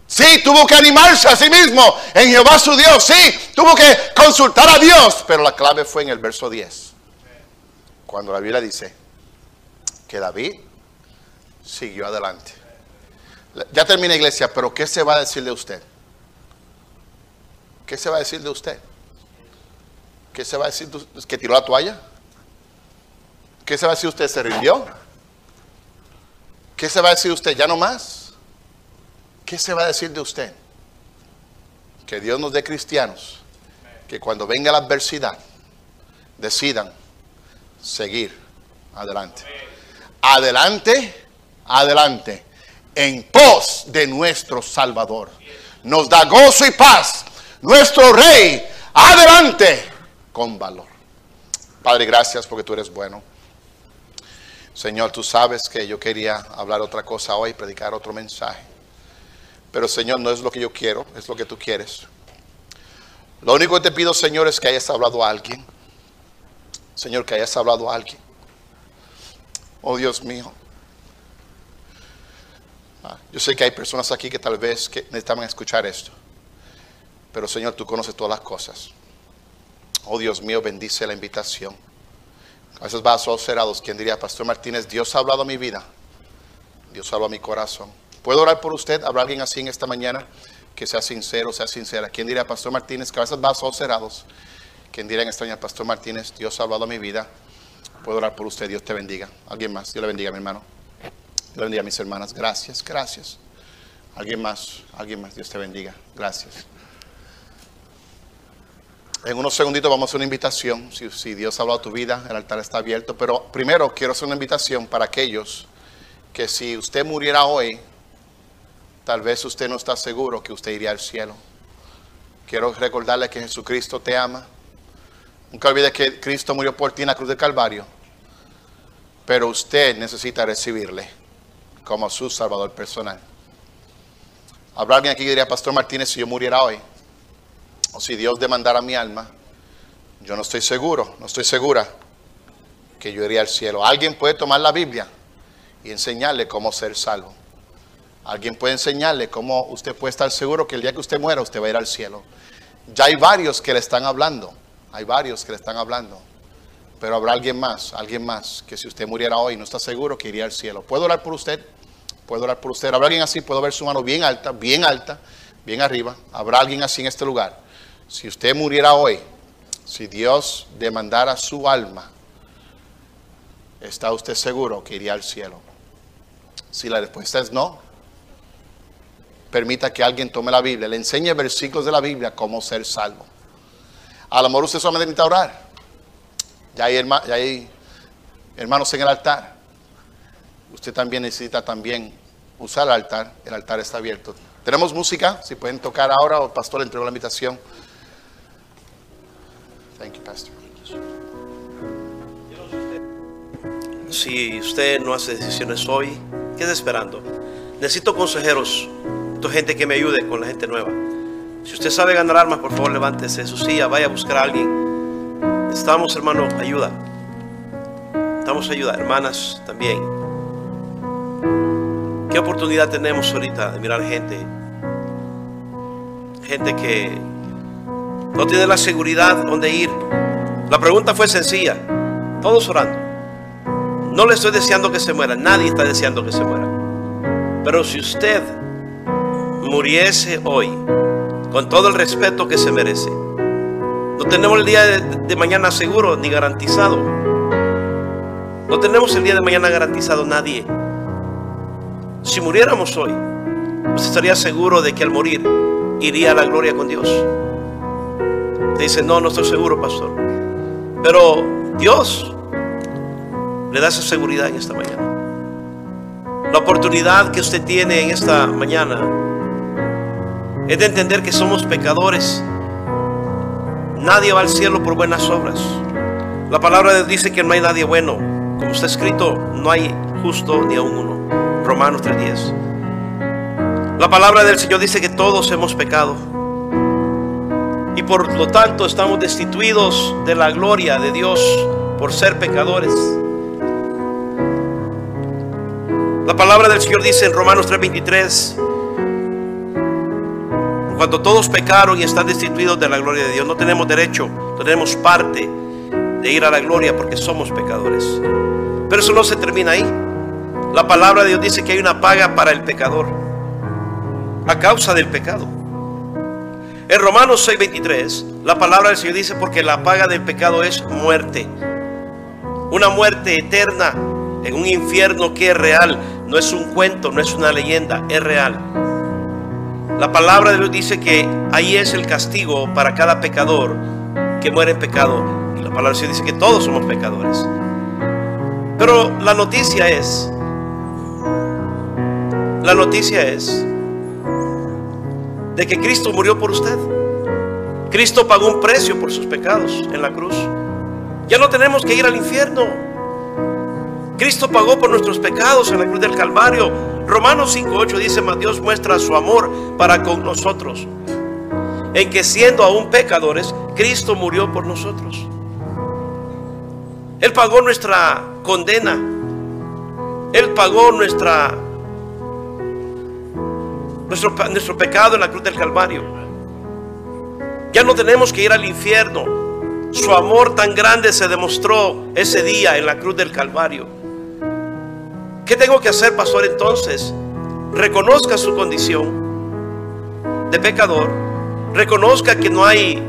Sí, tuvo que animarse a sí mismo en Jehová su Dios. Sí, tuvo que consultar a Dios. Pero la clave fue en el verso 10. Cuando la Biblia dice que David siguió adelante. Ya termina, iglesia, pero ¿qué se va a decir de usted? ¿Qué se va a decir de usted? ¿Qué se va a decir de usted? ¿Que tiró la toalla? ¿Qué se va a decir de usted? ¿Se rindió? ¿Qué se va a decir de usted? ¿Ya no más? ¿Qué se va a decir de usted? Que Dios nos dé cristianos que cuando venga la adversidad decidan seguir adelante. Adelante, adelante. En pos de nuestro Salvador. Nos da gozo y paz. Nuestro Rey. Adelante. Con valor. Padre, gracias porque tú eres bueno. Señor, tú sabes que yo quería hablar otra cosa hoy. Predicar otro mensaje. Pero Señor, no es lo que yo quiero. Es lo que tú quieres. Lo único que te pido, Señor, es que hayas hablado a alguien. Señor, que hayas hablado a alguien. Oh Dios mío. Yo sé que hay personas aquí que tal vez que necesitaban escuchar esto. Pero Señor, tú conoces todas las cosas. Oh Dios mío, bendice la invitación. A veces vas a ojos cerrados. ¿Quién diría, Pastor Martínez? Dios ha hablado a mi vida. Dios ha hablado a mi corazón. ¿Puedo orar por usted? ¿Habrá alguien así en esta mañana? Que sea sincero, sea sincera. ¿Quién diría, Pastor Martínez? Que a veces vas a ojos cerrados. ¿Quién diría en esta mañana, Pastor Martínez? Dios ha hablado a mi vida. ¿Puedo orar por usted? Dios te bendiga. ¿Alguien más? Dios le bendiga, mi hermano. Dios bendiga a mis hermanas. Gracias, gracias. ¿Alguien más? ¿Alguien más? Dios te bendiga. Gracias. En unos segunditos vamos a hacer una invitación. Si Dios ha hablado a tu vida, el altar está abierto. Pero primero quiero hacer una invitación para aquellos que si usted muriera hoy, tal vez usted no está seguro que usted iría al cielo. Quiero recordarle que Jesucristo te ama. Nunca olvides que Cristo murió por ti en la cruz del Calvario. Pero usted necesita recibirle como su Salvador personal. Habrá alguien aquí que diría, Pastor Martínez, si yo muriera hoy, o si Dios demandara mi alma, yo no estoy seguro, no estoy segura que yo iría al cielo. Alguien puede tomar la Biblia y enseñarle cómo ser salvo. Alguien puede enseñarle cómo usted puede estar seguro que el día que usted muera, usted va a ir al cielo. Ya hay varios que le están hablando. Hay varios que le están hablando. Pero habrá alguien más, que si usted muriera hoy, no está seguro que iría al cielo. ¿Puedo orar por usted? ¿Puedo orar por usted? ¿Habrá alguien así? ¿Puedo ver su mano bien alta, bien alta, bien arriba? ¿Habrá alguien así en este lugar? Si usted muriera hoy, si Dios demandara su alma, ¿está usted seguro que iría al cielo? Si la respuesta es no, permita que alguien tome la Biblia, le enseñe versículos de la Biblia, cómo ser salvo. A lo mejor usted solamente necesita orar. Ya hay hermanos en el altar. Usted también necesita usar el altar. El altar está abierto. Tenemos música, si pueden tocar ahora, o el pastor le entregó la invitación. Thank you, Pastor. Si usted no hace decisiones hoy, ¿qué está esperando? Necesito consejeros, necesito gente que me ayude con la gente nueva. Si usted sabe ganar armas, por favor, levántese de su silla, vaya a buscar a alguien. Necesitamos, hermano, ayuda. Necesitamos ayuda, hermanas también. ¿Qué oportunidad tenemos ahorita de mirar gente? Gente que no tiene la seguridad dónde ir. La pregunta fue sencilla. Todos orando. No le estoy deseando que se muera. Nadie está deseando que se muera. Pero si usted muriese hoy, con todo el respeto que se merece, no tenemos el día de mañana seguro ni garantizado. No tenemos el día de mañana garantizado nadie. Si muriéramos hoy, pues estaría seguro de que al morir iría a la gloria con Dios. Te dice, no, no estoy seguro, pastor. Pero Dios le da esa seguridad en esta mañana. La oportunidad que usted tiene en esta mañana es de entender que somos pecadores. Nadie va al cielo por buenas obras. La palabra de Dios dice que no hay nadie bueno. Como está escrito, no hay justo ni aun uno. Romanos 3:10. La palabra del Señor dice que todos hemos pecado. Y por lo tanto estamos destituidos de la gloria de Dios por ser pecadores. La palabra del Señor dice en Romanos 3:23, cuando todos pecaron y están destituidos de la gloria de Dios, no tenemos derecho, tenemos parte de ir a la gloria porque somos pecadores. Pero eso no se termina ahí. La palabra de Dios dice que hay una paga para el pecador a causa del pecado. En Romanos 6:23, la palabra del Señor dice, porque la paga del pecado es muerte, una muerte eterna en un infierno que es real. No es un cuento, no es una leyenda, es real. La palabra de Dios dice que ahí es el castigo para cada pecador que muere en pecado. Y la palabra de Dios dice que todos somos pecadores. Pero la noticia es de que Cristo murió por usted. Cristo pagó un precio por sus pecados en la cruz. Ya no tenemos que ir al infierno. Cristo pagó por nuestros pecados en la cruz del Calvario. Romanos 5:8 dice, mas Dios muestra su amor para con nosotros, en que siendo aún pecadores, Cristo murió por nosotros. Él pagó nuestra condena. Él pagó nuestro pecado en la cruz del Calvario. Ya no tenemos que ir al infierno. Su amor tan grande se demostró ese día en la cruz del Calvario. ¿Qué tengo que hacer, pastor, entonces? Reconozca su condición de pecador. Reconozca que no hay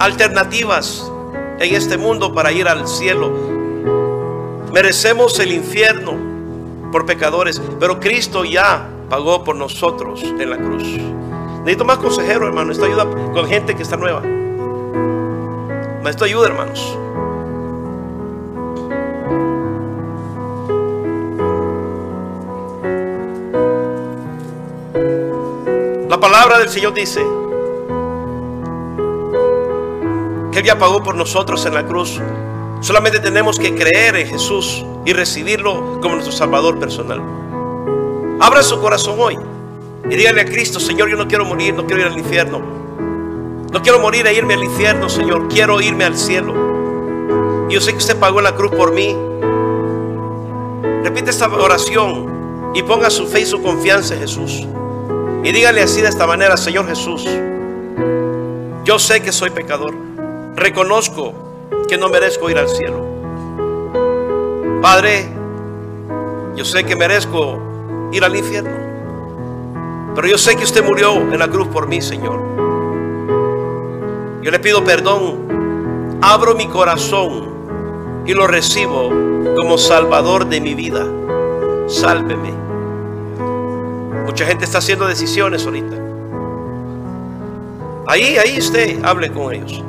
alternativas en este mundo para ir al cielo. Merecemos el infierno por pecadores, pero Cristo ya pagó por nosotros en la cruz. Necesito más consejeros, hermano. Necesito ayuda con gente que está nueva. Necesito ayuda, hermanos. La palabra del Señor dice que Él ya pagó por nosotros en la cruz. Solamente tenemos que creer en Jesús y recibirlo como nuestro Salvador personal. Abra su corazón hoy y dígale a Cristo, Señor, yo no quiero morir, no quiero ir al infierno. No quiero morir e irme al infierno, Señor. Quiero irme al cielo. Y yo sé que usted pagó la cruz por mí. Repite esta oración y ponga su fe y su confianza en Jesús. Y dígale así de esta manera: Señor Jesús, yo sé que soy pecador. Reconozco que no merezco ir al cielo. Padre, yo sé que merezco ir al infierno, pero yo sé que usted murió en la cruz por mí, Señor. Yo le pido perdón, abro mi corazón y lo recibo como Salvador de mi vida. Sálveme. Mucha gente está haciendo decisiones ahorita. Ahí usted hable con ellos.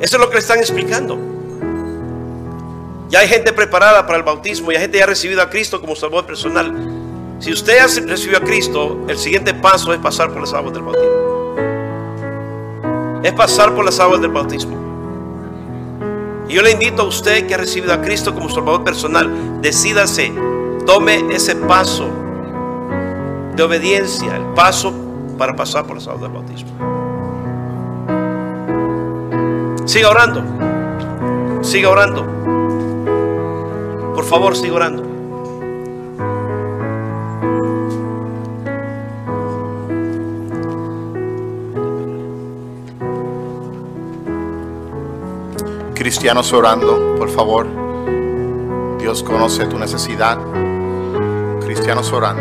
Eso es lo que le están explicando. Ya hay gente preparada para el bautismo. Ya hay gente ya ha recibido a Cristo como salvador personal. Si usted ya recibió a Cristo, el siguiente paso es pasar por las aguas del bautismo. Es pasar por las aguas del bautismo. Y yo le invito a usted que ha recibido a Cristo como salvador personal, decídase, tome ese paso de obediencia, el paso para pasar por las aguas del bautismo. Siga orando. Siga orando. Por favor, sigue orando. Cristianos orando, por favor. Dios conoce tu necesidad. Cristianos orando.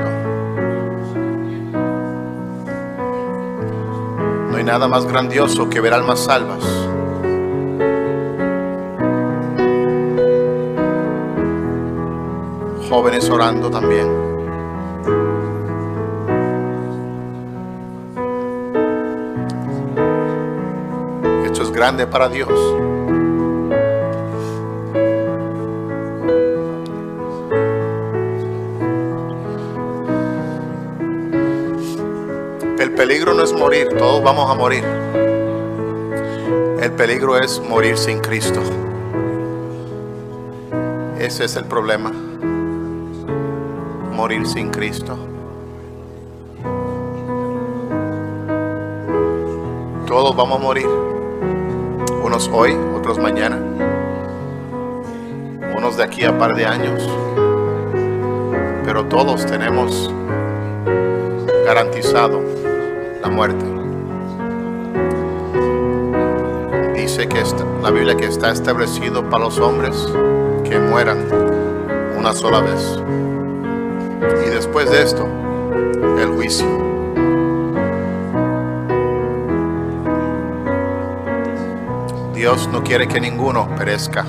No hay nada más grandioso que ver almas salvas. Jóvenes orando también. Esto es grande para Dios. El peligro no es morir, todos vamos a morir. El peligro es morir sin Cristo. Ese es el problema. Morir sin Cristo. Todos vamos a morir. Unos hoy, otros mañana. Unos de aquí a par de años. Pero todos tenemos garantizado la muerte. Dice que la Biblia que está establecido para los hombres que mueran una sola vez. Y después de esto, el juicio. Dios no quiere que ninguno perezca,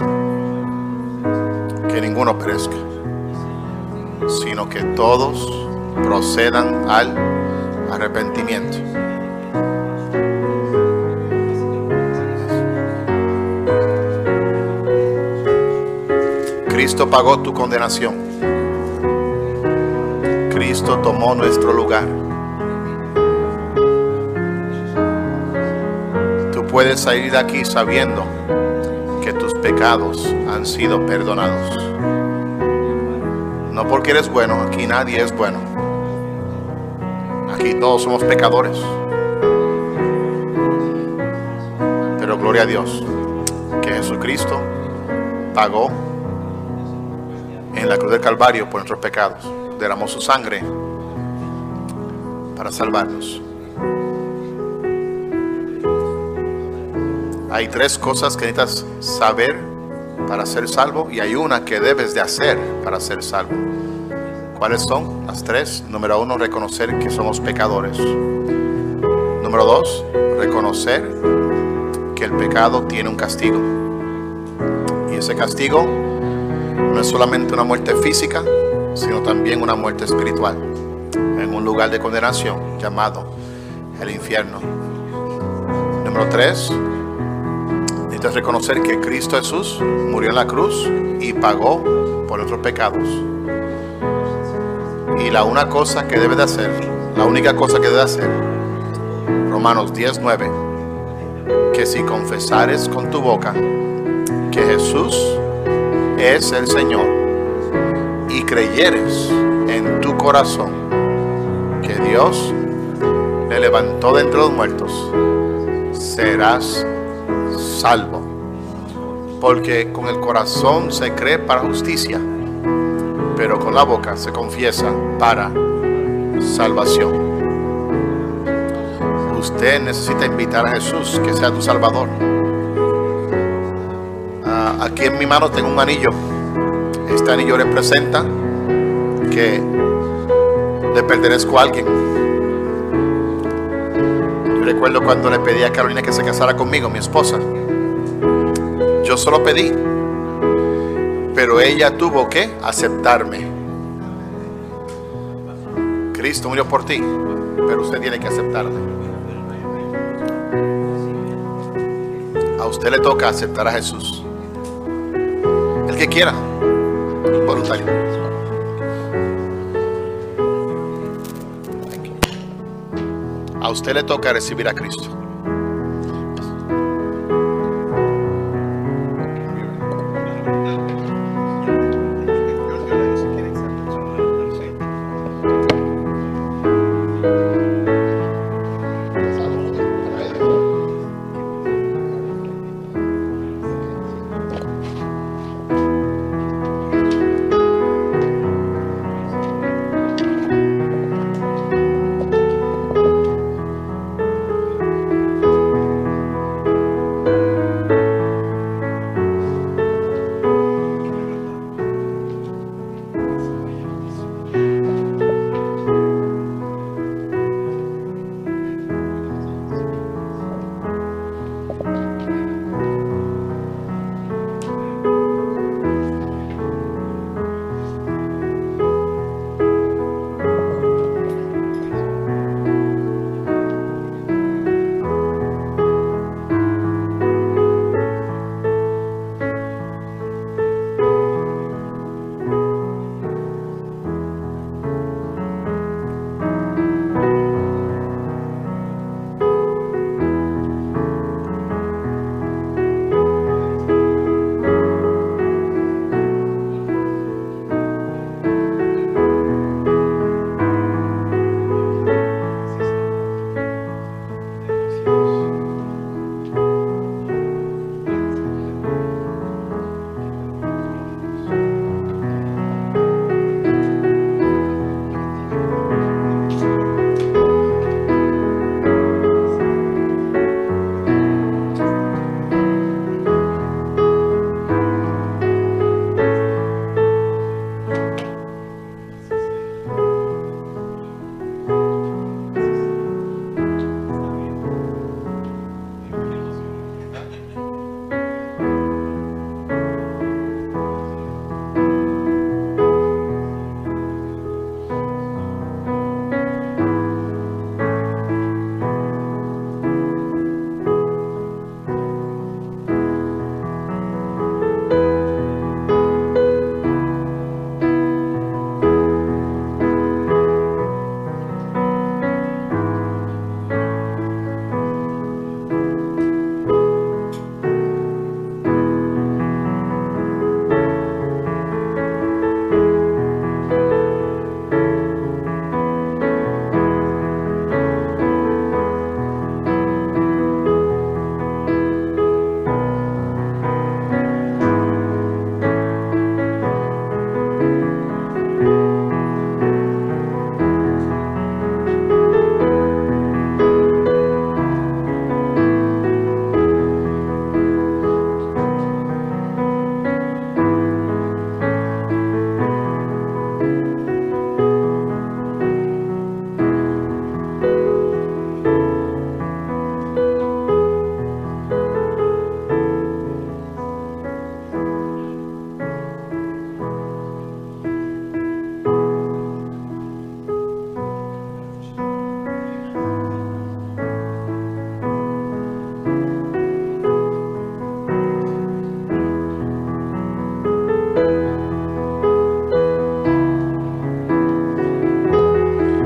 sino que todos procedan al arrepentimiento. Cristo pagó tu condenación. Cristo tomó nuestro lugar. Tú puedes salir de aquí sabiendo que tus pecados han sido perdonados. No porque eres bueno, aquí nadie es bueno. Aquí todos somos pecadores. Pero gloria a Dios que Jesucristo pagó en la cruz del Calvario por nuestros pecados. Derramó su sangre para salvarnos. Hay tres cosas que necesitas saber para ser salvo, y hay una que debes de hacer para ser salvo. ¿Cuáles son las tres? Número uno, reconocer que somos pecadores. Número dos, reconocer que el pecado tiene un castigo, y ese castigo no es solamente una muerte física, sino también una muerte espiritual en un lugar de condenación llamado el infierno. Número 3, necesitas reconocer que Cristo Jesús murió en la cruz y pagó por nuestros pecados. Y la una cosa que debes de hacer, la única cosa que debes de hacer, Romanos 10:9, que si confesares con tu boca que Jesús es el Señor y creyeres en tu corazón que Dios le levantó de entre los muertos, serás salvo. Porque con el corazón se cree para justicia, pero con la boca se confiesa para salvación. Usted necesita invitar a Jesús que sea tu Salvador. Aquí en mi mano tengo un anillo. Este anillo representa que le pertenezco a alguien. Yo recuerdo cuando le pedí a Carolina que se casara conmigo, mi esposa. Yo solo pedí, pero ella tuvo que aceptarme. Cristo murió por ti, pero usted tiene que aceptarle. A usted le toca aceptar a Jesús. El que quiera, voluntario. A usted le toca recibir a Cristo.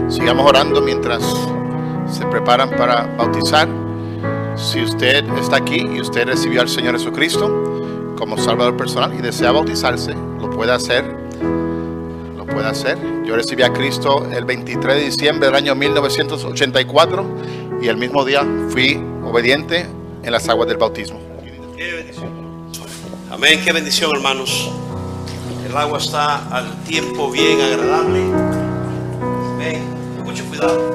Sigamos orando mientras se preparan para bautizar. Si usted está aquí y usted recibió al Señor Jesucristo como Salvador personal y desea bautizarse, lo puede hacer. lo puede hacer. Yo recibí a Cristo el 23 de diciembre del año 1984 y el mismo día fui obediente en las aguas del bautismo. Qué bendición. Amén, qué bendición, hermanos. El agua está al tiempo bien agradable. Amén, mucho cuidado.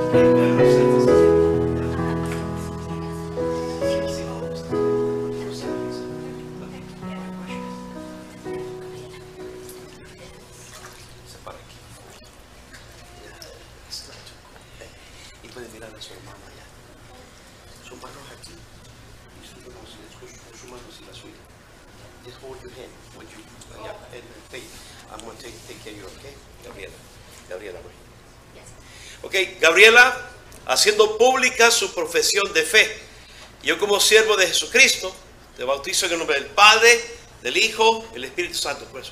Gabriela, haciendo pública su profesión de fe. Yo, como siervo de Jesucristo, te bautizo en el nombre del Padre, del Hijo y del Espíritu Santo. Pues,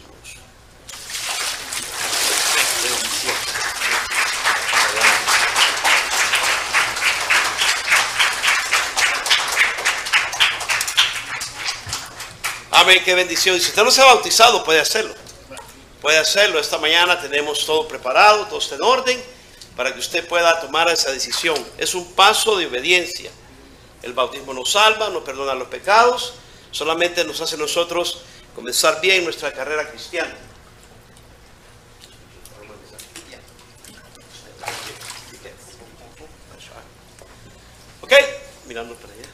amén, qué bendición. Y si usted no se ha bautizado, puede hacerlo. Puede hacerlo. Esta mañana tenemos todo preparado, todo está en orden, para que usted pueda tomar esa decisión. Es un paso de obediencia. El bautismo nos salva, nos perdona los pecados, solamente nos hace nosotros comenzar bien nuestra carrera cristiana. Ok, mirando para allá.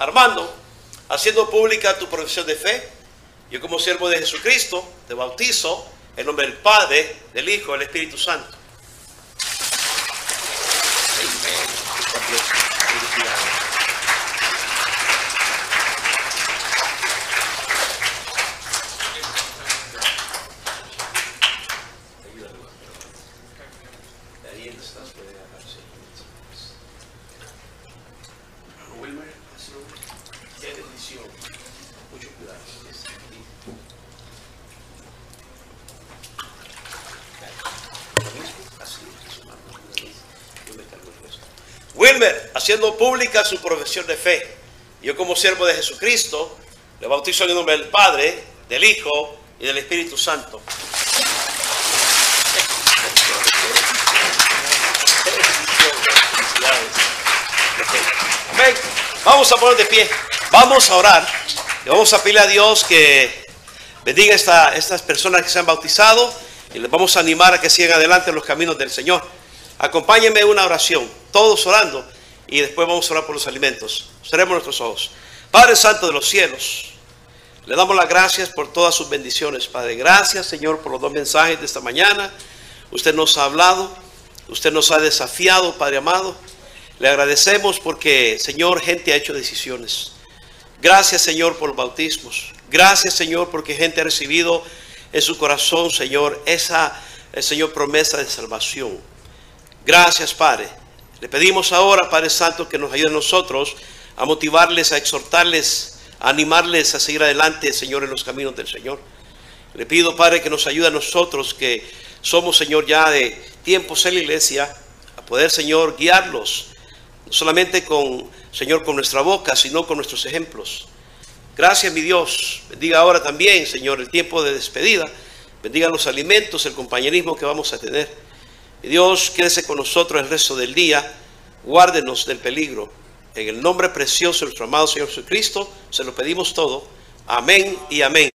Armando, haciendo pública tu profesión de fe, yo como siervo de Jesucristo te bautizo en nombre del Padre, del Hijo y del Espíritu Santo. Haciendo pública su profesión de fe. Yo como siervo de Jesucristo, le bautizo en el nombre del Padre, del Hijo y del Espíritu Santo. Amén. Vamos a poner de pie. Vamos a orar. Le vamos a pedir a Dios que bendiga a estas personas que se han bautizado y les vamos a animar a que sigan adelante en los caminos del Señor. Acompáñenme en una oración. Todos orando. Y después vamos a orar por los alimentos. Cerremos nuestros ojos. Padre Santo de los cielos, le damos las gracias por todas sus bendiciones. Padre, gracias, Señor, por los dos mensajes de esta mañana. Usted nos ha hablado, usted nos ha desafiado, Padre amado. Le agradecemos porque, Señor, gente ha hecho decisiones. Gracias, Señor, por los bautismos. Gracias, Señor, porque gente ha recibido en su corazón, Señor, esa, Señor, promesa de salvación. Gracias, Padre. Le pedimos ahora, Padre Santo, que nos ayude a nosotros a motivarles, a exhortarles, a animarles a seguir adelante, Señor, en los caminos del Señor. Le pido, Padre, que nos ayude a nosotros, que somos, Señor, ya de tiempos en la iglesia, a poder, Señor, guiarlos, no solamente con, Señor, con nuestra boca, sino con nuestros ejemplos. Gracias, mi Dios. Bendiga ahora también, Señor, el tiempo de despedida. Bendiga los alimentos, el compañerismo que vamos a tener. Dios, quédese con nosotros el resto del día. Guárdenos del peligro. En el nombre precioso de nuestro amado Señor Jesucristo, se lo pedimos todo. Amén y amén.